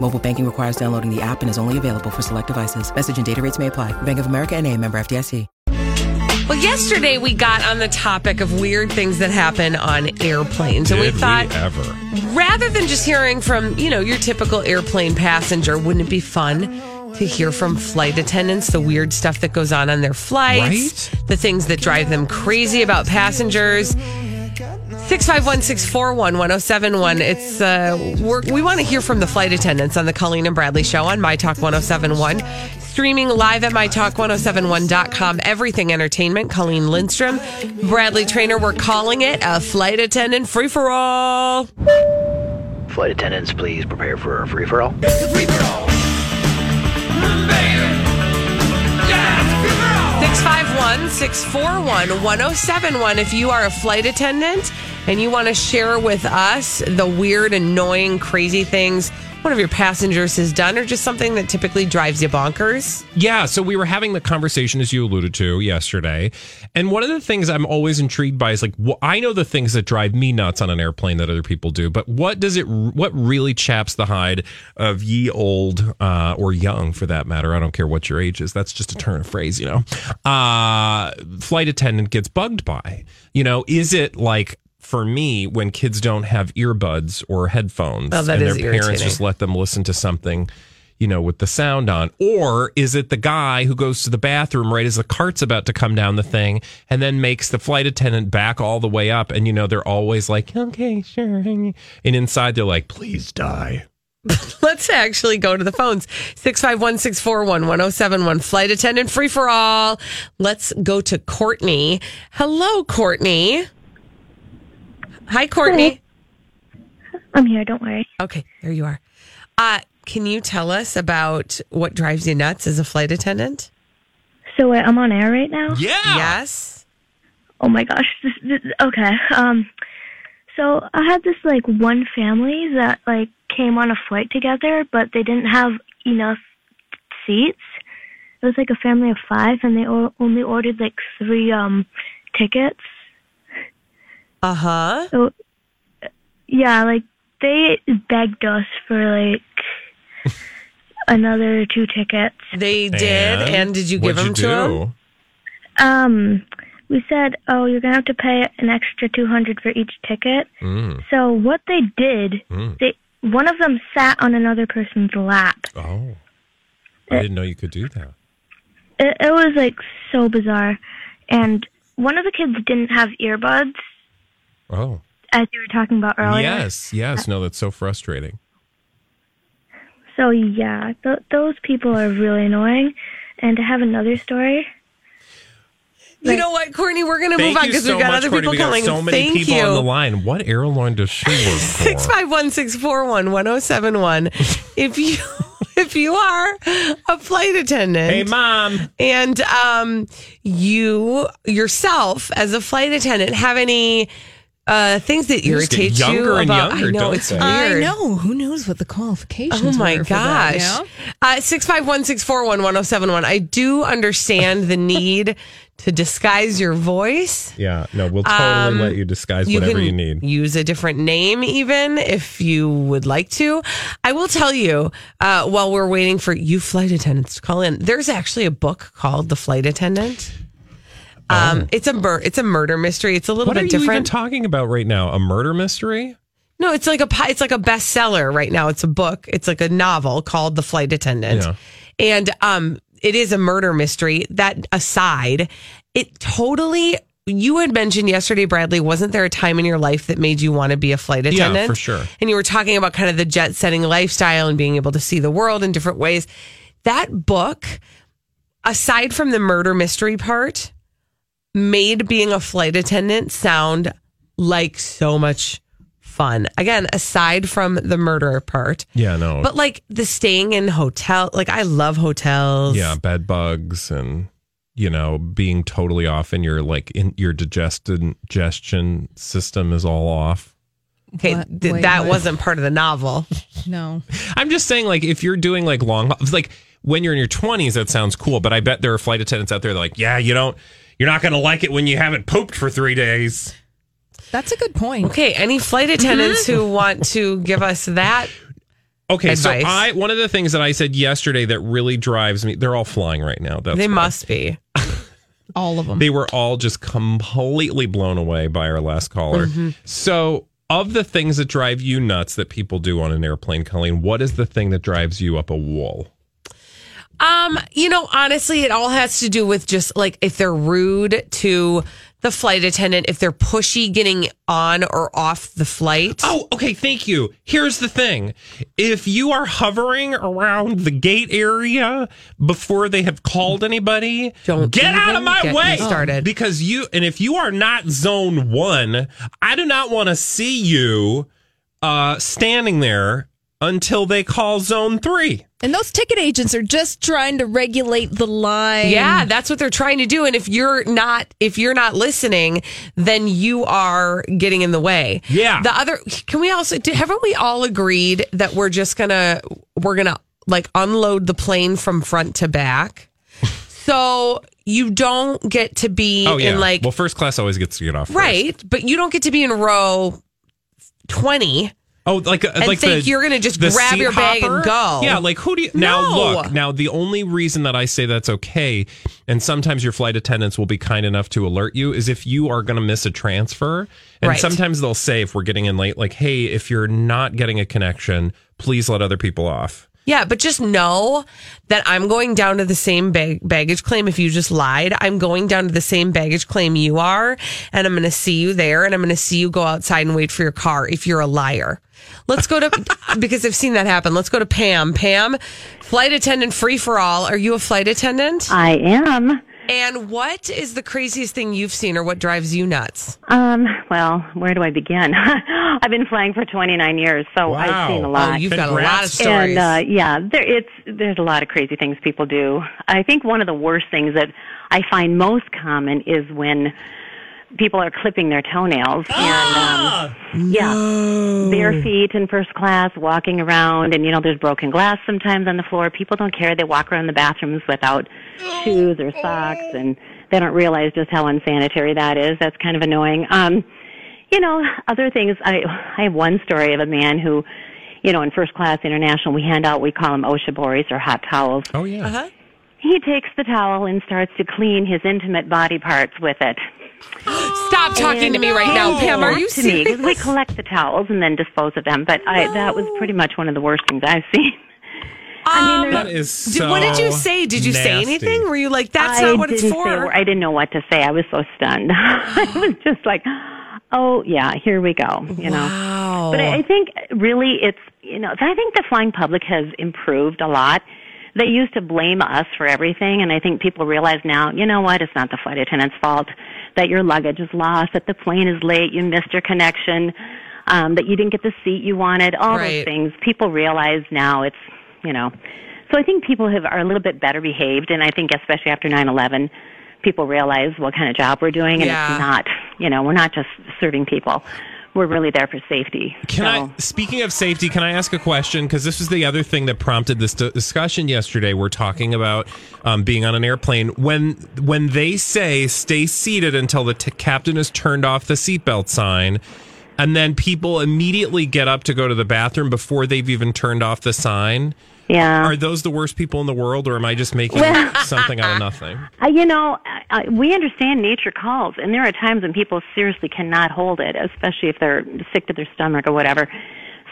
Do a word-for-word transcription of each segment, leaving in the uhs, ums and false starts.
Mobile banking requires downloading the app and is only available for select devices. Message and data rates may apply. Bank of America N A, member F D I C. Well, yesterday we got on the topic of weird things that happen on airplanes. And Did we thought, we ever? rather than just hearing from, you know, your typical airplane passenger, wouldn't it be fun to hear from flight attendants, the weird stuff that goes on on their flights, right? The things that drive them crazy about passengers? six five one, six four one, one oh seven one. It's uh, we're, we want to hear from the flight attendants on the Colleen and Bradley Show on My Talk ten seventy-one. Streaming live at My Talk ten seventy-one dot com. Everything Entertainment. Colleen Lindstrom, Bradley Traynor. We're calling it a flight attendant free for all. Flight attendants, please prepare for a free for all. It's a free for all. six five one, six four one, one oh seven one. If you are a flight attendant and you want to share with us the weird, annoying, crazy things one of your passengers has done, or just something that typically drives you bonkers. Yeah, so we were having the conversation, as you alluded to, yesterday. And one of the things I'm always intrigued by is, like, well, I know the things that drive me nuts on an airplane that other people do, but what does it, what really chaps the hide of ye old, uh, or young for that matter? I don't care what your age is. That's just a turn of phrase, you know. Uh, flight attendant gets bugged by, you know, is it like, for me, when kids don't have earbuds or headphones, oh, and their parents just let them listen to something, you know, with the sound on? Or is it the guy who goes to the bathroom right as the cart's about to come down the thing and then makes the flight attendant back all the way up? And, you know, they're always like, okay, sure. And inside they're like, please die. Let's actually go to the phones. six five one, six four one, one oh seven one. Flight attendant free for all. Let's go to Courtney. Hello, Courtney. Hi, Courtney. Hi. I'm here. Don't worry. Okay, there you are. Uh, can you tell us about what drives you nuts as a flight attendant? So wait, I'm on air right now? Yeah. Yes. Oh, my gosh. This, this, okay. Um, so I had this, like, one family that, like, came on a flight together, but they didn't have enough seats. It was, like, a family of five, and they o- only ordered, like, three um, tickets. Uh-huh. So, yeah, like, they begged us for, like, another two tickets. They did? And, and did you give them you to them? Um, we said, oh, you're going to have to pay an extra two hundred dollars for each ticket. Mm. So what they did, mm. they one of them sat on another person's lap. Oh. I it, didn't know you could do that. It, it was, like, so bizarre. And one of the kids didn't have earbuds. Oh. As you were talking about earlier. Yes, yes. No, that's so frustrating. So, yeah, th- those people are really annoying. And I have another story. Like, you know what, Courtney? We're going to move on because so we've got much, other Courtney, people calling. Thank you. We got so many thank people you. on the line. What airline does she work for? six five one, six four one, one oh seven one. If you... If you are a flight attendant, hey mom, and um, you yourself as a flight attendant, have any uh, things that irritate you? Younger and about, younger, I know it's they? weird. I know. Who knows what the qualifications? Oh my were gosh! That, yeah? uh, six five one six four one one zero seven one. I do understand the need to disguise your voice. Yeah, no, we'll totally um, let you disguise you whatever you need. Use a different name even if you would like to. I will tell you, uh, while we're waiting for you flight attendants to call in, there's actually a book called The Flight Attendant. Um, oh. It's a mur- it's a murder mystery. It's a little what bit different. What are you even talking about right now? A murder mystery? No, it's like a it's like a bestseller right now. It's a book. It's like a novel called The Flight Attendant. Yeah. And um It is a murder mystery. That aside, it totally you had mentioned yesterday, Bradley, wasn't there a time in your life that made you want to be a flight attendant? Yeah, for sure. And you were talking about kind of the jet-setting lifestyle and being able to see the world in different ways. That book, aside from the murder mystery part, made being a flight attendant sound like so much fun. Again, aside from the murder part. Yeah, no. But like the staying in hotel, like I love hotels. Yeah, bed bugs and... you know, being totally off and your like in your digestion digestion system is all off. Okay, what? Th- Wait, that what? wasn't part of the novel. No, I'm just saying, like, if you're doing like long, like when you're in your twenties, that sounds cool. But I bet there are flight attendants out there that are like, yeah, you don't, you're not going to like it when you haven't pooped for three days. That's a good point. Okay, any flight attendants who want to give us that? Okay, advice. So I one of the things that I said yesterday that really drives me, they're all flying right now. That's they right. must be. All of them. They were all just completely blown away by our last caller. Mm-hmm. So of the things that drive you nuts that people do on an airplane, Colleen, what is the thing that drives you up a wall? Um, you know, honestly, it all has to do with just like if they're rude to the flight attendant, if they're pushy getting on or off the flight. Oh, okay. Thank you. Here's the thing. If you are hovering around the gate area before they have called anybody, don't get out of my way. Started. Because you, and if you are not zone one, I do not want to see you uh, standing there until they call zone three. And those ticket agents are just trying to regulate the line. Yeah, that's what they're trying to do. And if you're not, if you're not listening, then you are getting in the way. Yeah. The other, can we also, haven't we all agreed that we're just gonna, we're gonna like unload the plane from front to back? So you don't get to be oh, yeah. in like, well, first class always gets to get off. Right. First. But you don't get to be in row twenty. Oh, like, and like think the, you're going to just grab your bag hopper? And go. Yeah, like who do you... Now, no. look, now the only reason that I say that's okay, and sometimes your flight attendants will be kind enough to alert you, is if you are going to miss a transfer. And right. sometimes they'll say, if we're getting in late, like, hey, if you're not getting a connection, please let other people off. Yeah, but just know that I'm going down to the same bag- baggage claim. If you just lied, I'm going down to the same baggage claim you are, and I'm going to see you there, and I'm going to see you go outside and wait for your car if you're a liar. Let's go to, because I've seen that happen. Let's go to Pam. Pam, flight attendant free for all. Are you a flight attendant? I am. And what is the craziest thing you've seen or what drives you nuts? Um, well, where do I begin? I've been flying for twenty-nine years, so wow. I've seen a lot. Oh, you've Congrats. got a lot of stories. And, uh, yeah, there, it's, there's a lot of crazy things people do. I think one of the worst things that I find most common is when people are clipping their toenails ah! and, um, yeah, no. bare feet in first class, walking around, and, you know, there's broken glass sometimes on the floor. People don't care. They walk around the bathrooms without shoes or socks, and they don't realize just how unsanitary that is. That's kind of annoying. Um, you know, other things, I, I have one story of a man who, you know, in first class international, we hand out, we call them oshiboris or hot towels. Oh, yeah. Uh-huh. He takes the towel and starts to clean his intimate body parts with it. Stop talking and to me right now, Pam. Are you serious? Because we collect the towels and then dispose of them, but I, no. that was pretty much one of the worst things I've seen. Um, I mean, that is so did, what did you say? Did you nasty. say anything? Were you like, that's I not what it's for? Say, I didn't know what to say. I was so stunned. I was just like, oh, yeah, here we go. You know. Wow. But I, I think really it's, you know, I think the flying public has improved a lot. They used to blame us for everything, and I think people realize now, you know what, it's not the flight attendant's fault that your luggage is lost, that the plane is late, you missed your connection, um, that you didn't get the seat you wanted, all right. those things. People realize now it's, you know. So I think people have are a little bit better behaved, and I think especially after nine eleven, people realize what kind of job we're doing, and yeah. it's not, you know, we're not just serving people. We're really there for safety. Can so. I, speaking of safety, can I ask a question? Because this is the other thing that prompted this d- discussion yesterday. We're talking about um, being on an airplane. When when they say stay seated until the t- captain has turned off the seatbelt sign, and then people immediately get up to go to the bathroom before they've even turned off the sign. Yeah. Are those the worst people in the world, or am I just making well, something out of nothing? You know, uh, we understand nature calls, and there are times when people seriously cannot hold it, especially if they're sick to their stomach or whatever.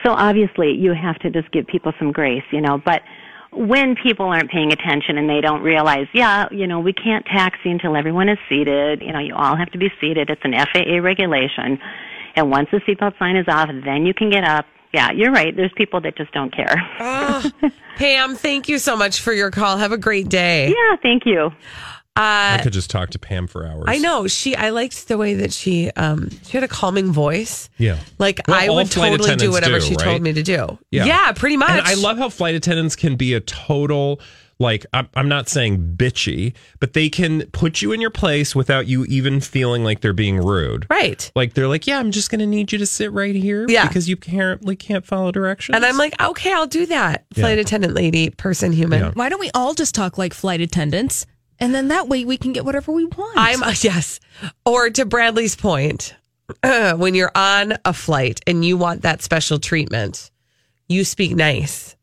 So obviously you have to just give people some grace, you know. But when people aren't paying attention and they don't realize, yeah, you know, we can't taxi until everyone is seated. You know, you all have to be seated. It's an F A A regulation. And once the seatbelt sign is off, then you can get up. Yeah, you're right. There's people that just don't care. uh, Pam, thank you so much for your call. Have a great day. Yeah, thank you. Uh, I could just talk to Pam for hours. I know. She. I liked the way that she um, she had a calming voice. Yeah. Like, well, I would totally do whatever do, she right? told me to do. Yeah, yeah, pretty much. And I love how flight attendants can be a total, like, I'm not saying bitchy, but they can put you in your place without you even feeling like they're being rude. Right. Like, they're like, yeah, I'm just going to need you to sit right here yeah. because you apparently can't follow directions. And I'm like, okay, I'll do that. Flight yeah. attendant lady, person, human. Yeah. Why don't we all just talk like flight attendants? And then that way we can get whatever we want. I'm uh, yes. Or to Bradley's point, uh, when you're on a flight and you want that special treatment, you speak nice.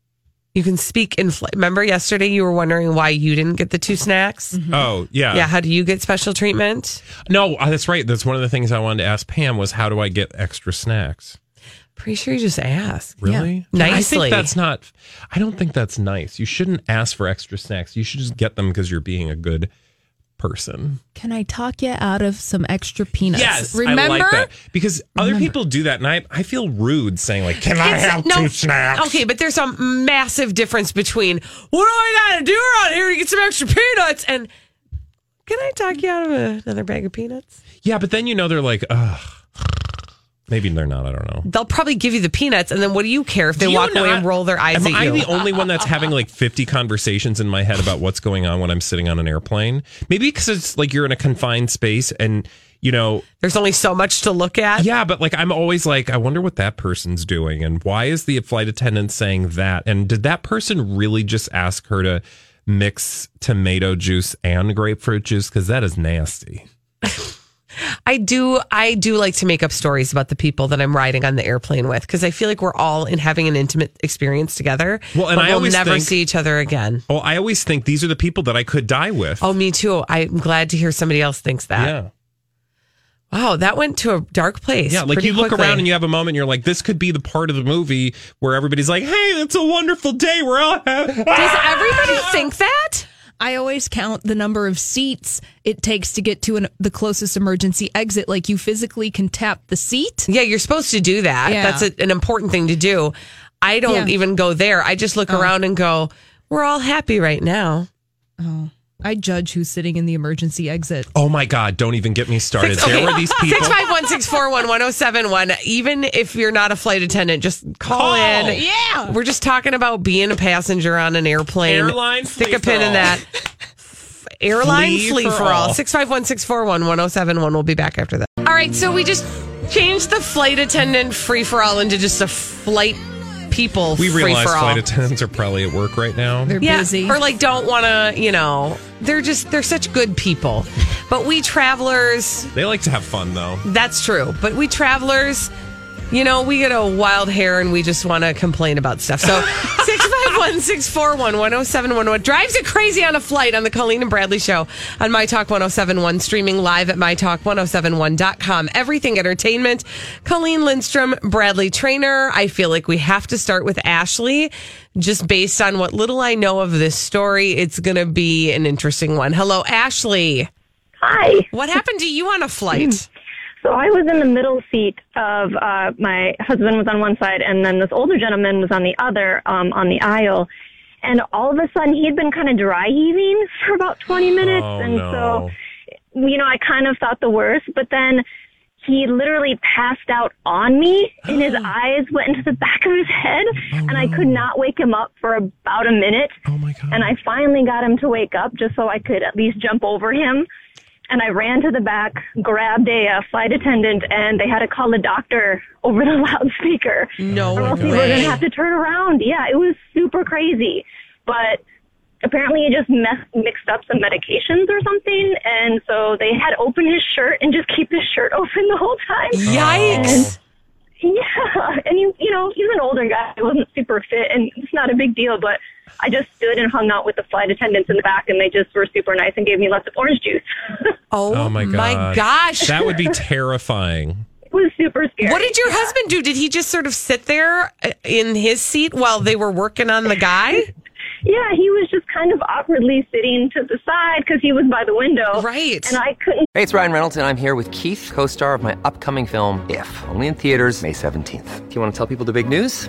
You can speak in flight. Remember yesterday you were wondering why you didn't get the two snacks? Mm-hmm. Oh, yeah. Yeah, how do you get special treatment? No, that's right. That's one of the things I wanted to ask Pam was, how do I get extra snacks? Pretty sure you just ask. Really? Yeah. Nicely. I think that's not, I don't think that's nice. You shouldn't ask for extra snacks. You should just get them because you're being a good person. Can I talk you out of some extra peanuts? Yes, remember? I like that. Because remember. Other people do that, and I, I feel rude saying, like, can it's, I have no, two snacks? Okay, but there's a massive difference between, what do I got to do around here to get some extra peanuts? And can I talk you out of a, another bag of peanuts? Yeah, but then, you know, they're like, ugh. Maybe they're not. I don't know. They'll probably give you the peanuts, and then what do you care if they walk away and roll their eyes at you? Am I the only one that's having like fifty conversations in my head about what's going on when I'm sitting on an airplane? Maybe because it's like you're in a confined space and, you know, there's only so much to look at. Yeah, but like I'm always like, I wonder what that person's doing and why is the flight attendant saying that? And did that person really just ask her to mix tomato juice and grapefruit juice? Because that is nasty. I do I do like to make up stories about the people that I'm riding on the airplane with because I feel like we're all in having an intimate experience together. Well, and but I we'll always never think, see each other again. Oh, I always think these are the people that I could die with. Oh, me too. I'm glad to hear somebody else thinks that. Yeah. Wow, that went to a dark place. Yeah, like you look quickly. Around and you have a moment and you're like, this could be the part of the movie where everybody's like, hey, it's a wonderful day. We're all having. Does everybody think that? I always count the number of seats it takes to get to an, the closest emergency exit. Like, you physically can tap the seat. Yeah, you're supposed to do that. Yeah. That's a, an important thing to do. I don't yeah. even go there. I just look oh. around and go, we're all happy right now. Oh, I judge who's sitting in the emergency exit. Oh, my God. Don't even get me started. Six, okay. There were these people. six five one, six four one, one oh seven one. Even if you're not a flight attendant, just call, call. in. Yeah. We're just talking about being a passenger on an airplane. Airline Stick a pin all. in that. Airline Flea, flea for, for all. six five one, six four one, one oh seven one. We'll be back after that. All right. So we just changed the flight attendant free for all into just a flight people free for all. We realize flight attendants are probably at work right now. They're yeah, busy. Or like don't want to, you know, they're just, they're such good people. But we travelers. They like to have fun though. That's true. But we travelers, you know, we get a wild hair and we just want to complain about stuff. So six five one, six four one, one oh seven one. What drives you crazy on a flight on the Colleen and Bradley Show on My Talk ten seventy-one, streaming live at My Talk ten seventy-one dot com. Everything entertainment. Colleen Lindstrom, Bradley Traynor. I feel like we have to start with Ashley. Just based on what little I know of this story, it's going to be an interesting one. Hello, Ashley. Hi. What happened to you on a flight? So I was in the middle seat of, uh, my husband was on one side and then this older gentleman was on the other, um, on the aisle. And all of a sudden he'd been kind of dry heaving for about twenty minutes. Oh, and no. So, you know, I kind of thought the worst, but then he literally passed out on me and his eyes went into the back of his head oh, and no. I could not wake him up for about a minute. Oh my God. And I finally got him to wake up just so I could at least jump over him. And I ran to the back, grabbed a uh, flight attendant, and they had to call the doctor over the loudspeaker. No way. Or else he was going to have to turn around. Yeah, it was super crazy. But apparently he just mess- mixed up some medications or something, and so they had to open his shirt and just keep his shirt open the whole time. Yikes! And, yeah, and he, you know, he's an older guy. He wasn't super fit, and it's not a big deal, but I just stood and hung out with the flight attendants in the back, and they just were super nice and gave me lots of orange juice. oh, oh my, God. my gosh. That would be terrifying. It was super scary. What did your yeah. husband do? Did he just sort of sit there in his seat while they were working on the guy? yeah, he was just kind of awkwardly sitting to the side because he was by the window. Right. And I couldn't. Hey, it's Ryan Reynolds, and I'm here with Keith, co-star of my upcoming film, If, only in theaters May seventeenth. Do you want to tell people the big news?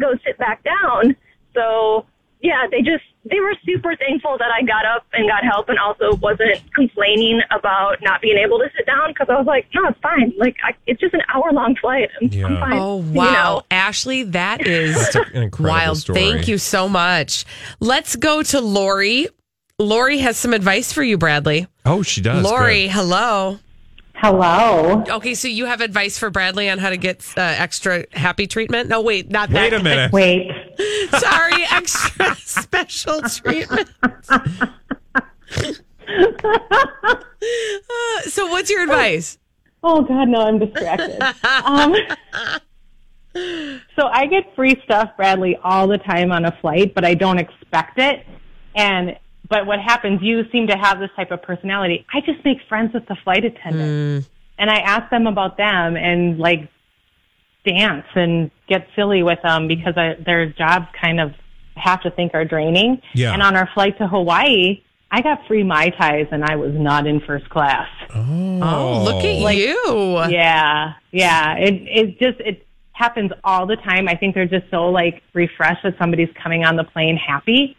Go sit back down. So, yeah, they just, they were super thankful that I got up and got help and also wasn't complaining about not being able to sit down because I was like, no, it's fine. Like, I, it's just an hour-long flight. I'm, yeah. I'm fine. Oh, wow. You know? Ashley, that is an incredible wild story. Thank you so much. Let's go to Lori. Lori has some advice for you, Bradley. Oh, she does. Lori, good. Hello. Hello. Okay, so you have advice for Bradley on how to get uh, extra happy treatment? No, wait, not that. Wait a minute. Wait. Sorry, extra special treatment. uh, so what's your advice? Oh, oh God, no, I'm distracted. um, so I get free stuff, Bradley, all the time on a flight, but I don't expect it. And But what happens, you seem to have this type of personality. I just make friends with the flight attendants. Mm. And I ask them about them and, like, dance and get silly with them because I, their jobs kind of have to think are draining. Yeah. And on our flight to Hawaii, I got free Mai Tais and I was not in first class. Oh, oh look at like, you. Yeah, yeah. It, it just it happens all the time. I think they're just so, like, refreshed that somebody's coming on the plane happy.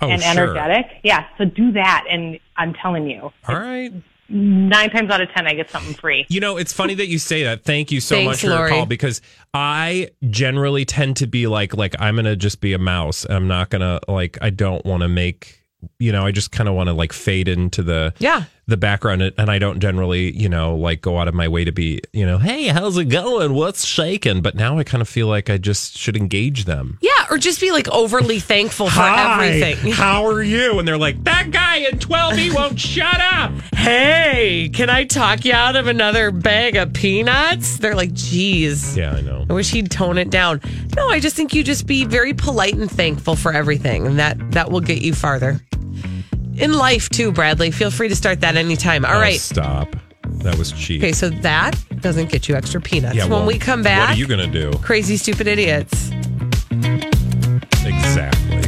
Oh, and energetic. Sure. Yeah, so do that, and I'm telling you. All right. Nine times out of ten, I get something free. You know, it's funny that you say that. Thank you so Thanks, much for Lori. Your call, because I generally tend to be like, like I'm going to just be a mouse. I'm not going to, like, I don't want to make, you know, I just kind of want to, like, fade into the yeah. the background, and I don't generally, you know, like, go out of my way to be, you know, hey, how's it going? What's shaking? But now I kind of feel like I just should engage them. Yeah. Or just be like overly thankful for Hi, everything. How are you? And they're like, that guy in twelve E won't shut up. Hey, can I talk you out of another bag of peanuts? They're like, geez. Yeah, I know. I wish he'd tone it down. No, I just think you just be very polite and thankful for everything. And that, that will get you farther. In life, too, Bradley. Feel free to start that anytime. All oh, right. Stop. That was cheap. Okay, so that doesn't get you extra peanuts. Yeah, when well, we come back, what are you going to do? Crazy, stupid idiots. Exactly.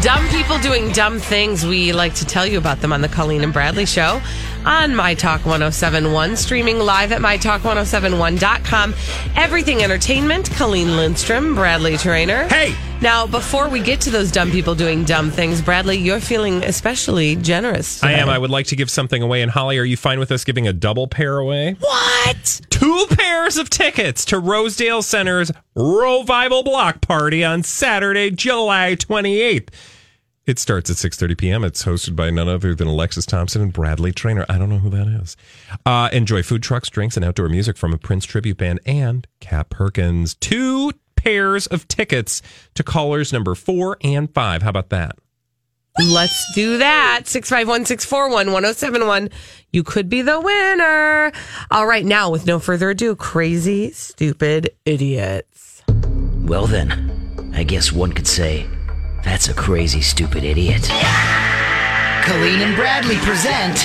Dumb people doing dumb things. We like to tell you about them on the Colleen and Bradley Show on My Talk ten seventy-one, streaming live at My Talk ten seventy-one dot com. Everything Entertainment, Colleen Lindstrom, Bradley Traynor. Hey! Now, before we get to those dumb people doing dumb things, Bradley, you're feeling especially generous today. I am. I would like to give something away. And Holly, are you fine with us giving a double pair away? What? Two pairs of tickets to Rosedale Center's Rovival Block Party on Saturday, July twenty-eighth. It starts at six thirty p.m. It's hosted by none other than Alexis Thompson and Bradley Traynor. I don't know who that is. Uh, enjoy food trucks, drinks, and outdoor music from a Prince tribute band and Cat Perkins. Two pairs of tickets to callers number four and five. How about that? Let's do that. six five one, six four one, one oh seven one. You could be the winner. All right, now, with no further ado, crazy, stupid idiots. Well, then, I guess one could say... that's a crazy, stupid idiot. Yeah! Colleen and Bradley present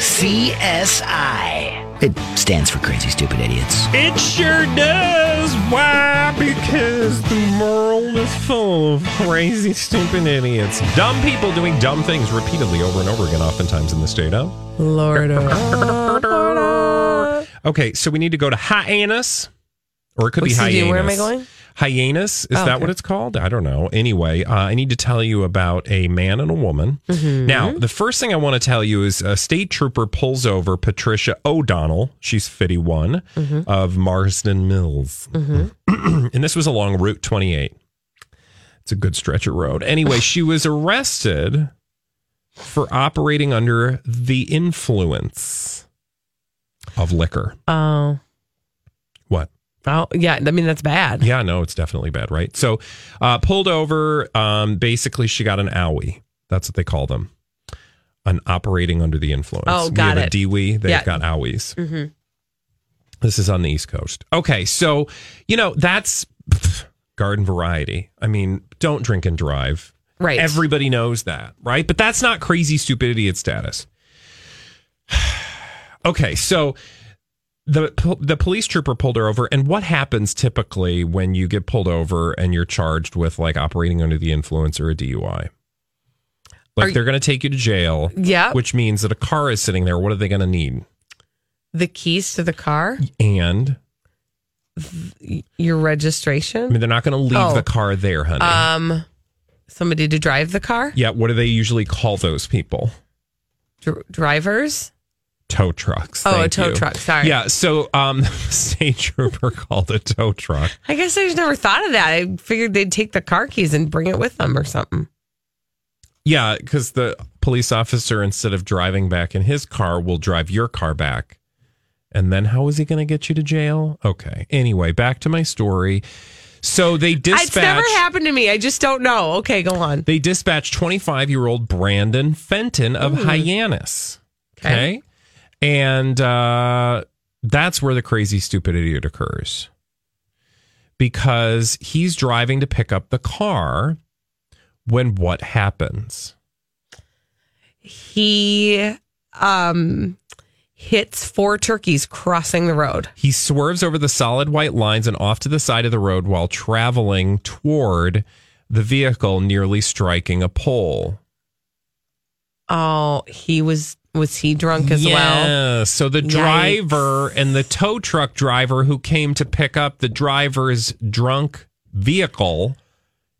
C S I. It stands for Crazy, Stupid Idiots. It sure does. Why? Because the world is full of crazy, stupid idiots. Dumb people doing dumb things repeatedly over and over again, oftentimes in the state of... Florida. Okay, so we need to go to Hyannis. Or it could What's be Hyannis. Where am I going? Hyannis. Is oh, that okay. what it's called? I don't know. Anyway, uh, I need to tell you about a man and a woman. Mm-hmm. Now, the first thing I want to tell you is a state trooper pulls over Patricia O'Donnell. She's fifty-one mm-hmm. of Marston Mills. Mm-hmm. And this was along Route twenty-eight. It's a good stretch of road. Anyway, she was arrested for operating under the influence of liquor. Oh. What? Oh, yeah. I mean, that's bad. Yeah, no, it's definitely bad, right? So, uh, pulled over. Um, basically, she got an owie. That's what they call them. An operating under the influence. Oh, got it. We have a D W I. They've yeah. got owies. Mm-hmm. This is on the East Coast. Okay, so, you know, that's pff, garden variety. I mean, don't drink and drive. Right. Everybody knows that, right? But that's not crazy, stupid idiot status. Okay, so the the police trooper pulled her over, and what happens typically when you get pulled over and you're charged with like operating under the influence or a D U I? Like, are they're going to take you to jail, yeah. which means that a car is sitting there. What are they going to need? The keys to the car? And? Th- your registration? I mean, they're not going to leave oh. the car there, honey. Um, somebody to drive the car? Yeah, what do they usually call those people? Dr- drivers? Tow trucks. Oh, a tow you. truck. Sorry. Yeah. So, um, state trooper called a tow truck. I guess I just never thought of that. I figured they'd take the car keys and bring it with them or something. Yeah, because the police officer, instead of driving back in his car, will drive your car back. And then how is he going to get you to jail? Okay. Anyway, back to my story. So they dispatched... It's never happened to me. I just don't know. Okay, go on. They dispatched twenty-five-year-old Brandon Fenton of mm. Hyannis. Okay. okay. And uh, that's where the crazy, stupid idiot occurs. Because he's driving to pick up the car when what happens? He um, hits four turkeys crossing the road. He swerves over the solid white lines and off to the side of the road while traveling toward the vehicle, nearly striking a pole. Oh, he was... Was he drunk as yeah. well? Yeah. So the driver Yikes. and the tow truck driver who came to pick up the driver's drunk vehicle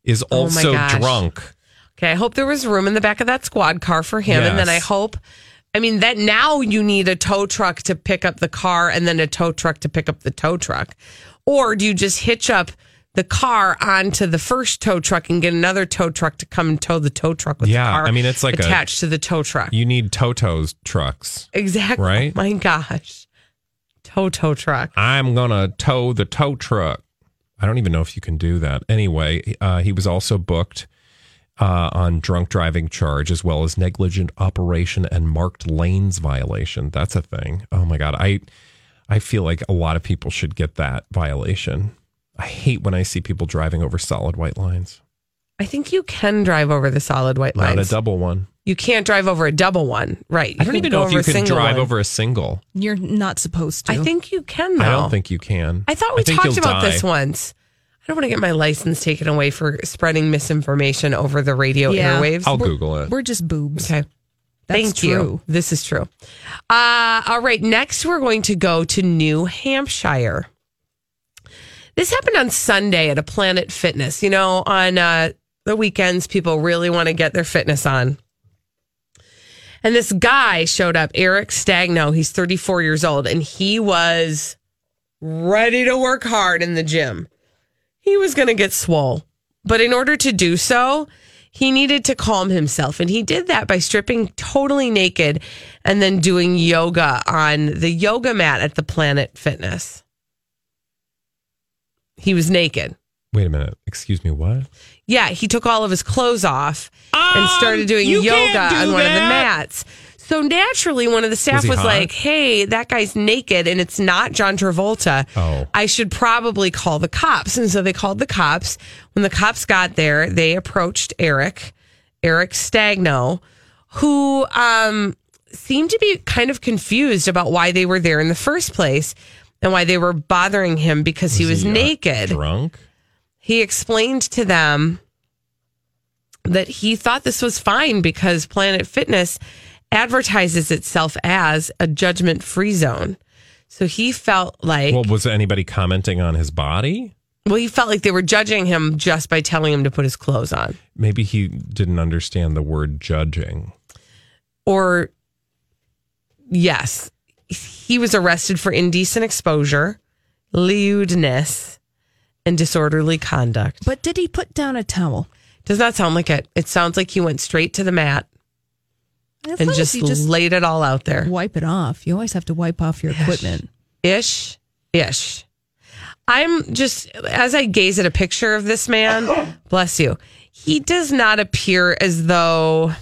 is also oh drunk. Okay. I hope there was room in the back of that squad car for him. Yes. And then I hope, I mean, that now you need a tow truck to pick up the car and then a tow truck to pick up the tow truck. Or do you just hitch up the car onto the first tow truck and get another tow truck to come and tow the tow truck with yeah, the car I mean, it's like attached a, to the tow truck. You need Toto's trucks. Exactly. Right? Oh my gosh. Toto truck. I'm going to tow the tow truck. I don't even know if you can do that. Anyway, uh, he was also booked uh, on drunk driving charge as well as negligent operation and marked lanes violation. That's a thing. Oh my God. I I feel like a lot of people should get that violation. I hate when I see people driving over solid white lines. I think you can drive over the solid white lines. Not a double one. You can't drive over a double one. Right. You I don't even know if you can drive one. over a single. You're not supposed to. I think you can, though. I don't think you can. I thought we I talked about die. this once. I don't want to get my license taken away for spreading misinformation over the radio yeah. airwaves. I'll we're, Google it. We're just boobs. Okay. That's Thank true. you. This is true. Uh, all right. Next, we're going to go to New Hampshire. This happened on Sunday at a Planet Fitness. You know, on uh, the weekends, people really want to get their fitness on. And this guy showed up, Eric Stagno. He's thirty-four years old, and he was ready to work hard in the gym. He was going to get swole. But in order to do so, he needed to calm himself. And he did that by stripping totally naked and then doing yoga on the yoga mat at the Planet Fitness. He was naked. Wait a minute. Excuse me, what? Yeah, he took all of his clothes off um, and started doing yoga do on that. one of the mats. So naturally, one of the staff was, was like, hey, that guy's naked and it's not John Travolta. Oh. I should probably call the cops. And so they called the cops. When the cops got there, they approached Eric, Eric Stagno, who um, seemed to be kind of confused about why they were there in the first place. And why they were bothering him because was he was he, naked. Uh, drunk? He explained to them that he thought this was fine because Planet Fitness advertises itself as a judgment-free zone. So he felt like... Well, was anybody commenting on his body? Well, he felt like they were judging him just by telling him to put his clothes on. Maybe he didn't understand the word judging. Or, yes, he was arrested for indecent exposure, lewdness, and disorderly conduct. But did he put down a towel? Does not sound like it. It sounds like he went straight to the mat and just, just laid it all out there. Wipe it off. You always have to wipe off your ish. equipment. Ish, ish. I'm just, as I gaze at a picture of this man, bless you, he does not appear as though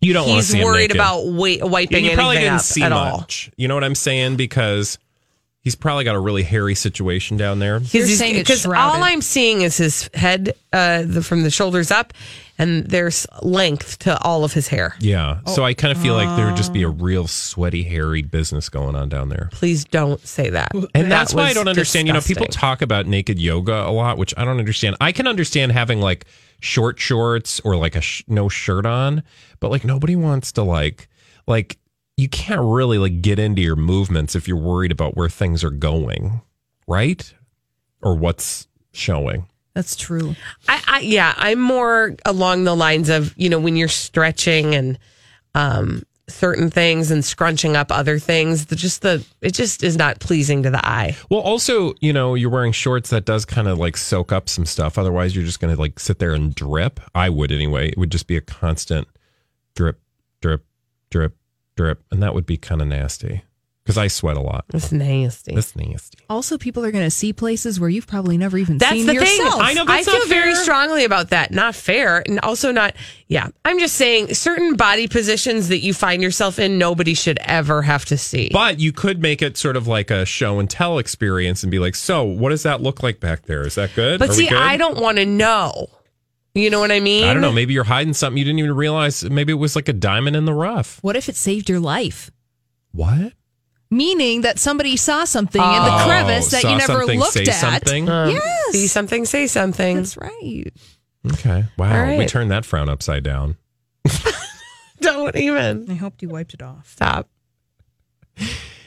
you don't he's see worried about wa- wiping yeah, you probably anything didn't up see at much. all. You know what I'm saying? Because he's probably got a really hairy situation down there. Because all I'm seeing is his head uh, the, from the shoulders up, and there's length to all of his hair. Yeah. Oh. So I kind of feel like there would just be a real sweaty, hairy business going on down there. Please don't say that. And that that's why I don't understand. Disgusting. You know, people talk about naked yoga a lot, which I don't understand. I can understand having like short shorts or like a sh- no shirt on, but like nobody wants to like like. You can't really like get into your movements if you're worried about where things are going, right? Or what's showing. That's true. I, I yeah, I'm more along the lines of, you know, when you're stretching and um, certain things and scrunching up other things, the, just the it just is not pleasing to the eye. Well, also, you know, you're wearing shorts that does kind of like soak up some stuff. Otherwise, you're just going to like sit there and drip. I would anyway. It would just be a constant drip, drip, drip. Drip, and that would be kind of nasty because I sweat a lot. It's nasty. It's nasty. Also, people are going to see places where you've probably never even that's seen the yourself. Thing. I know that's I feel fair. very strongly about that. Not fair, and also not. Yeah, I'm just saying certain body positions that you find yourself in, nobody should ever have to see. But you could make it sort of like a show and tell experience and be like, "So, what does that look like back there? Is that good?" But are see, we good? I don't want to know. You know what I mean? I don't know. Maybe you're hiding something you didn't even realize. Maybe it was like a diamond in the rough. What if it saved your life? What? Meaning that somebody saw something oh, in the crevice that you never looked say at. Something? Um, yes. See something, say something. That's right. Okay. Wow. Right. We turned that frown upside down. Don't even. I hoped you wiped it off. Stop.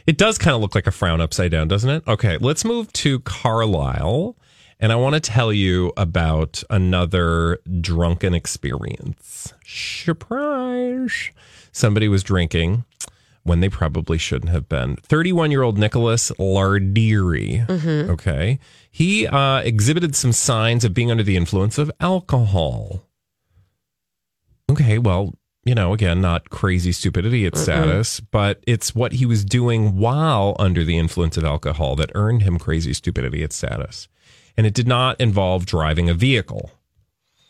It does kind of look like a frown upside down, doesn't it? Okay. Let's move to Carlisle. And I want to tell you about another drunken experience. Surprise. Somebody was drinking when they probably shouldn't have been. thirty-one-year-old Nicholas Lardieri. Mm-hmm. Okay. He uh, exhibited some signs of being under the influence of alcohol. Okay, well, you know, again, not crazy stupidity at status, but it's what he was doing while under the influence of alcohol that earned him crazy stupidity at status. And it did not involve driving a vehicle,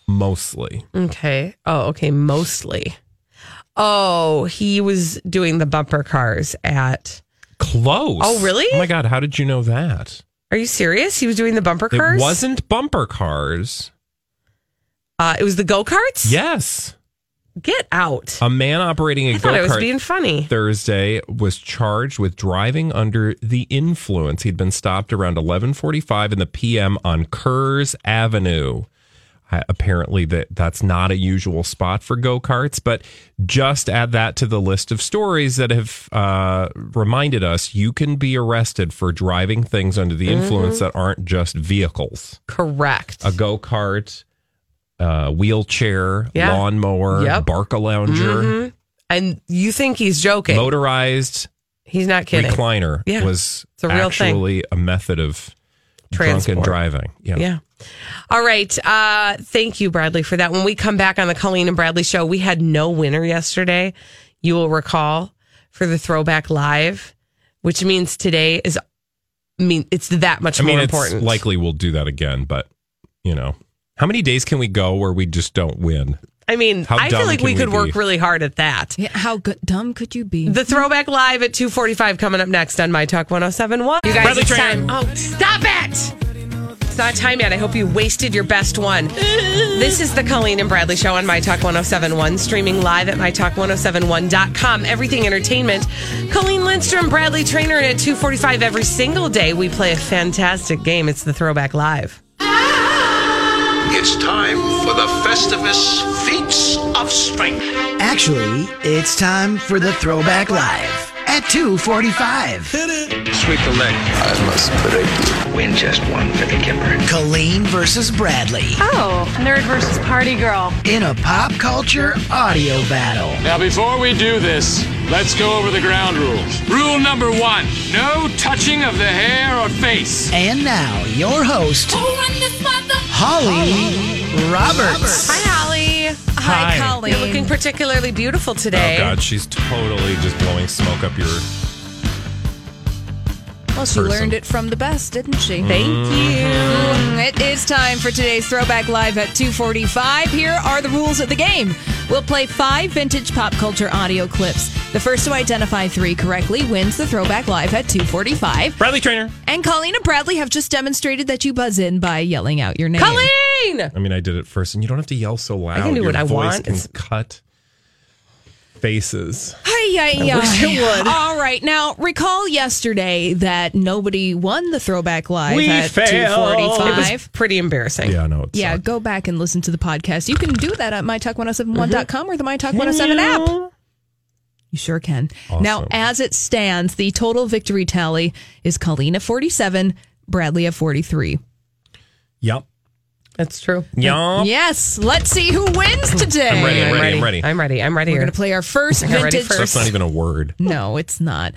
mostly. Okay. Oh, okay. Mostly. Oh, he was doing the bumper cars at... Close. Oh, really? Oh, my God. How did you know that? Are you serious? He was doing the bumper cars? It wasn't bumper cars. Uh, it was the go-karts? Yes. Get out. A man operating a I go-kart I was being funny. Thursday was charged with driving under the influence. He'd been stopped around eleven forty-five in the p m on Kerrs Avenue. I, apparently, that, that's not a usual spot for go-karts, but just add that to the list of stories that have uh, reminded us you can be arrested for driving things under the mm-hmm. influence that aren't just vehicles. Correct. A go-kart... Uh, wheelchair, yeah. lawnmower, yep. Barca lounger. Mm-hmm. And you think he's joking. Motorized. He's not kidding. Recliner yeah. was it's a real actually thing. a method of Transport. drunken driving. Yeah. yeah. All right. Uh, thank you, Bradley, for that. When we come back on the Colleen and Bradley show, we had no winner yesterday. You will recall for the Throwback Live, which means today is, I mean, it's that much I mean, more it's important. Likely we'll do that again, but, you know. How many days can we go where we just don't win? I mean, I feel like we could we work really hard at that. Yeah, how good, dumb could you be? The Throwback Live at two forty-five coming up next on My Talk ten seventy-one. You guys, Bradley it's Traynor. time. Oh, stop it! It's not time yet. I hope you wasted your best one. This is the Colleen and Bradley Show on My Talk ten seventy-one, streaming live at My Talk ten seventy-one dot com. Everything Entertainment. Colleen Lindstrom, Bradley Traynor, and at two forty-five every single day, we play a fantastic game. It's the Throwback Live. It's time for the Festivus Feats of Strength. Actually, it's time for the Throwback Live. at two forty-five. Hit it. Sweep the leg. I must predict you win just one for the Kipper. Colleen versus Bradley. Oh, nerd versus party girl. In a pop culture audio battle. Now, before we do this, let's go over the ground rules. Rule number one, no touching of the hair or face. And now, your host, Holly Roberts. Hi, Holly. Hi, Hi, Colleen. You're looking particularly beautiful today. Oh, God, she's totally just blowing smoke up your... Well, she person. learned it from the best, didn't she? Thank mm. you. It is time for today's Throwback Live at two forty-five. Here are the rules of the game. We'll play five vintage pop culture audio clips. The first to identify three correctly wins the Throwback Live at two forty-five. Bradley Traynor. And Colleen and Bradley have just demonstrated that you buzz in by yelling out your name. Colleen! I mean, I did it first, and you don't have to yell so loud. I can do your what I want. Your voice can cut faces. Hi, hi, hi. I wish it would. All right. Now, recall yesterday that nobody won the Throwback Live we at failed. two forty-five. It was pretty embarrassing. Yeah, I know. Yeah, sucked. Go back and listen to the podcast. You can do that at my talk ten seventy-one dot com or the my talk ten seventy-one app. You sure can. Awesome. Now, as it stands, the total victory tally is Colleen at forty-seven, Bradley at forty-three. Yep. That's true. Yum. Yes. Let's see who wins today. I'm ready. I'm ready. I'm ready. I'm ready. I'm ready. We're going to play our first vintage. First. That's not even a word. No, it's not.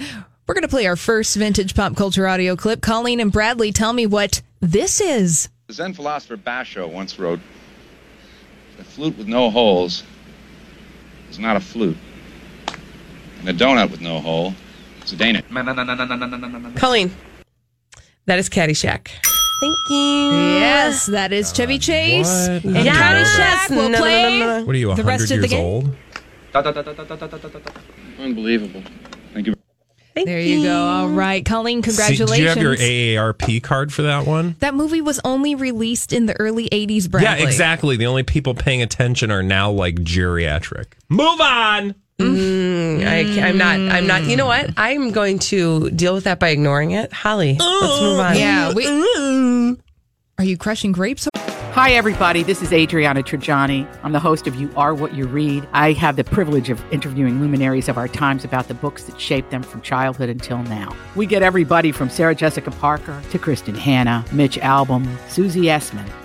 We're going to play our first vintage pop culture audio clip. Colleen and Bradley, tell me what this is. The Zen philosopher Basho once wrote, "A flute with no holes is not a flute. And a donut with no hole is a donut." Colleen, that is Caddyshack. Thank you. Yes, that is God, Chevy Chase. What? And Caddyshack will no, play no, no, no. What are you, the rest of the game. Old? Unbelievable. Thank you. Thank there you. you go. All right, Colleen, congratulations. See, do you have your A A R P card for that one? That movie was only released in the early eighties, Bradley. Yeah, exactly. The only people paying attention are now like geriatric. Move on. Mm, mm. I, I'm not. I'm not. You know what? I'm going to deal with that by ignoring it. Holly, oh, let's move on. Yeah. We, mm. Are you crushing grapes? Hi, everybody. This is Adriana Trigiani. I'm the host of You Are What You Read. I have the privilege of interviewing luminaries of our times about the books that shaped them from childhood until now. We get everybody from Sarah Jessica Parker to Kristen Hanna, Mitch Albom, Susie Essman,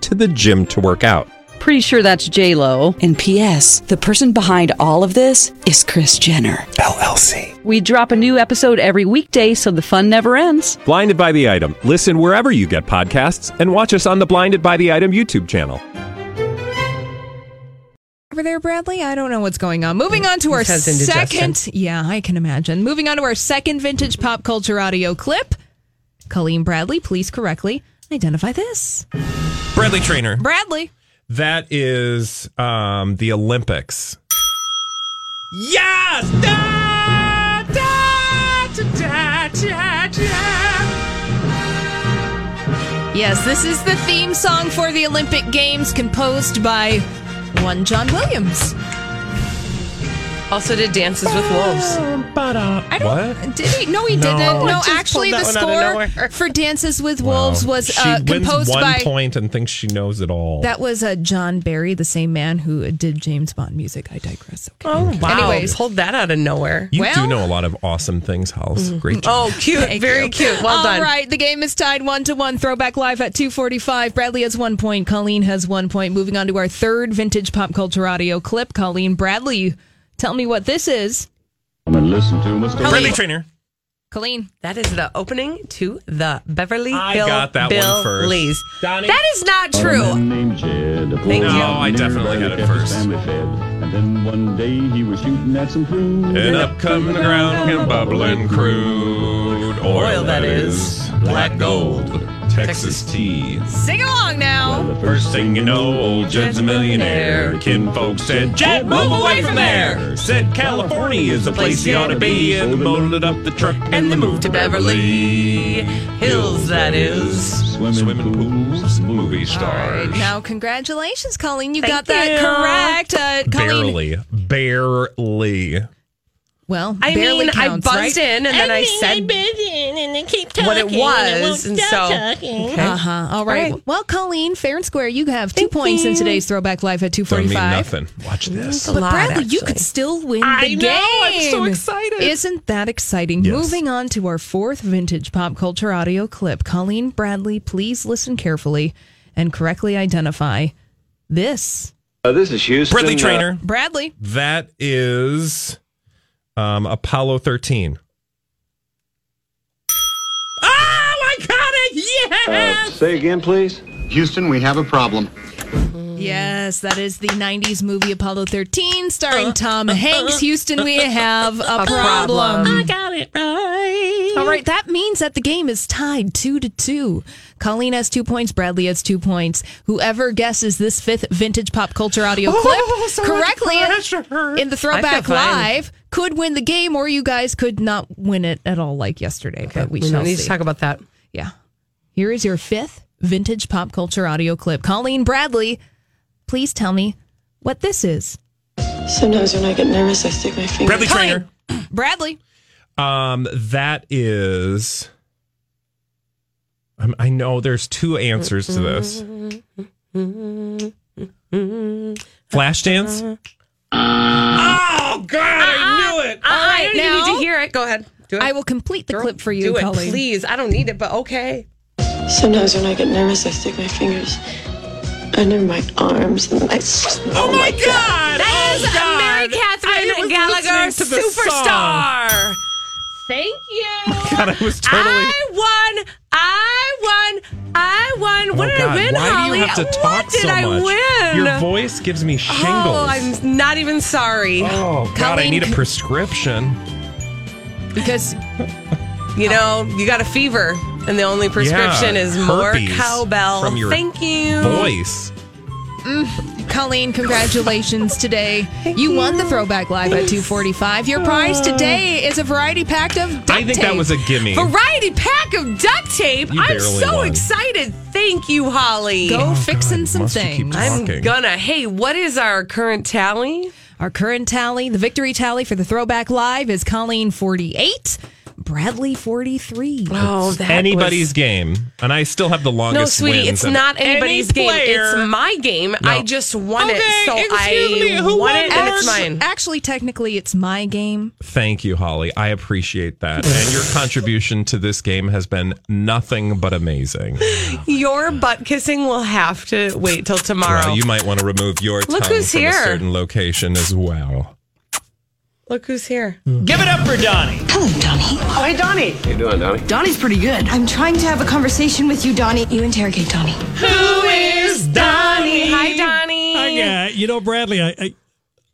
to the gym to work out. Pretty sure that's J-Lo. And P S the person behind all of this is Kris Jenner, L L C. We drop a new episode every weekday so the fun never ends. Blinded by the Item. Listen wherever you get podcasts and watch us on the Blinded by the Item YouTube channel. Over there, Bradley? I don't know what's going on. Moving on to our second... Yeah, I can imagine. Moving on to our second vintage pop culture audio clip. Colleen, Bradley, please correctly identify this. Bradley Traynor. Bradley. That is um, the Olympics. Yes! Da, da, da, da, da, da. Yes, this is the theme song for the Olympic Games, composed by one John Williams. Also did Dances with Wolves. I don't, what? Did he? No, he no, didn't. No, actually, the score for Dances with Wolves wow. was uh, composed by... She wins one point and thinks she knows it all. That was uh, John Barry, the same man who did James Bond music. I digress. Okay. Oh, okay. Wow. Anyways, pulled that out of nowhere. You well, do know a lot of awesome things, Hollis. Mm-hmm. Great job. Oh, cute. Thank Very you. Cute. Well all done. All right, the game is tied one to one. Throwback Live at two forty-five. Bradley has one point. Colleen has one point. Moving on to our third vintage pop culture audio clip. Colleen, Bradley... Tell me what this is. I'm going to listen to Mister Bradley Traynor. Colleen. That is the opening to the Beverly Hills. I Bill, got that Bill one first. Lees. Donnie. That is not true. Thank no, you. I definitely got it first. And then one day he was shooting at some food. And up come the ground and bubbling crude. Oil, that is. Black gold. Texas tea. Sing along now. Well, the first thing you know, old Jed's a millionaire. Kinfolk said, Jed, move away from there. Said California is the place you ought to be. And molded up the truck and they moved to Beverly Hills, that is. Swimming pools, movie stars. Right, now, congratulations, Colleen. You Thank got that you. correct. Uh, Colleen. Barely. Barely. Well, I mean, counts, I buzzed right? in and I then mean, I said I buzzed in and then keep talking what it was. And, it and so, okay. uh huh. All right. All right. Well, Colleen, fair and square, you have two Thank points you. in today's Throwback Live at two forty-five. Don't mean nothing. Watch this. But lot, Bradley, actually. you could still win the I game. I know. I'm so excited. Isn't that exciting? Yes. Moving on to our fourth vintage pop culture audio clip. Colleen, Bradley, please listen carefully and correctly identify this. Uh, this is Houston. Bradley Traynor. Uh, Bradley. That is. Um, Apollo thirteen. Oh, I got it! Yes! Uh, say again, please. Houston, we have a problem. Yes, that is the nineties movie Apollo thirteen starring uh, Tom uh, Hanks. Uh, Houston, we have a, a problem. problem. I got it right. All right, that means that the game is tied two to two. Colleen has two points. Bradley has two points. Whoever guesses this fifth vintage pop culture audio oh, clip so correctly in, in the Throwback Live could win the game, or you guys could not win it at all like yesterday. Okay, but we, we shall need see. to talk about that. Yeah. Here is your fifth vintage pop culture audio clip. Colleen, Bradley, please tell me what this is. Sometimes when I get nervous, I stick my finger. Bradley Traynor. Bradley. Um, that is. I know there's two answers to this. Flashdance. Oh, God, I knew it. All right, I now, need to hear it. Go ahead. Do it. I will complete the Girl, clip for you, do it, Colleen. Please. I don't need it, but okay. Sometimes when I get nervous, I stick my fingers under my arms, and then I. Oh, oh my God! God. That is oh Mary Catherine Gallagher superstar. Song. Thank you. God, I was totally. I won. I won. I won. Oh, what did God. I win, Why Holly? Do you have to talk what did so I much? win? Your voice gives me shingles. Oh, I'm not even sorry. Oh God, Colleen, I need a prescription. Because you know you got a fever. And the only prescription yeah, is more cowbell. From your Thank you. Voice. Mm. Colleen, congratulations today. You, you won the Throwback Live Thanks. at two forty-five. Your prize today is a variety pack of duct tape. I think tape. that was a gimme. Variety pack of duct tape. I'm so won. excited. Thank you, Holly. Go oh, fixing God, some things. I'm gonna. Hey, what is our current tally? Our current tally, the victory tally for the Throwback Live is Colleen forty-eight. Bradley forty-three. Oh, that anybody's was... game. And I still have the longest No, sweetie, it's not anybody's Any game. It's my game. No. I just won okay, it, so I won, won it, and it's mine. Actually, technically, it's my game. Thank you, Holly. I appreciate that. And your contribution to this game has been nothing but amazing. Your butt kissing will have to wait till tomorrow. Well, you might want to remove your tongue Look who's from here. a certain location as well. Look who's here. Mm-hmm. Give it up for Donnie. Hello, Donnie. Oh, hey, Donnie. How you doing, Donnie? Donnie's pretty good. I'm trying to have a conversation with you, Donnie. You interrogate Donnie. Who is Donnie? Hi, Donnie. Hi, yeah. You know, Bradley, I, I,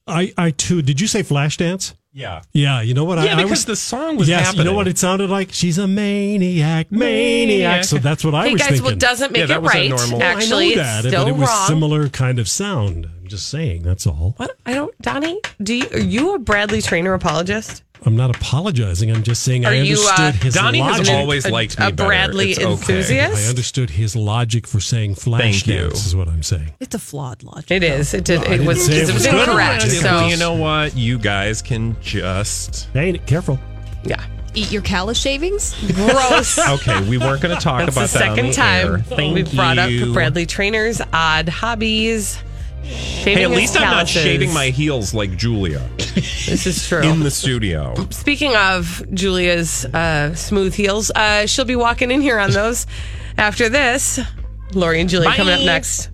I, I too, did you say Flashdance? Yeah. Yeah, you know what? Yeah, I, because I was, the song was yes, happening. You know what it sounded like? She's a maniac, maniac. So that's what I hey, was guys, thinking. Hey, guys, well, doesn't make yeah, it right. Normal, Actually, well, I know it's that, still but it was wrong. Similar kind of sound. I'm just saying, that's all. What? I don't, Donnie, do you, are you a Bradley Traynor apologist? I'm not apologizing. I'm just saying are I understood you, uh, his Donnie logic. Donnie has always a, liked me a Bradley better. It's enthusiast. Okay. I understood his logic for saying Flashdance is what I'm saying. It's a flawed logic. It is. It did. No, it, was, it, it was incorrect. So. Well, you know what? You guys can just. Hey, careful. Yeah. Eat your callus shavings? Gross. Okay, we weren't going to talk That's about the that. Second time Thank we've you. brought up Bradley Trainor's odd hobbies. Shaving hey, at least calluses. I'm not shaving my heels like Julia. This is true. In the studio. Speaking of Julia's uh, smooth heels, uh, she'll be walking in here on those after this. Lori and Julia Bye. coming up next.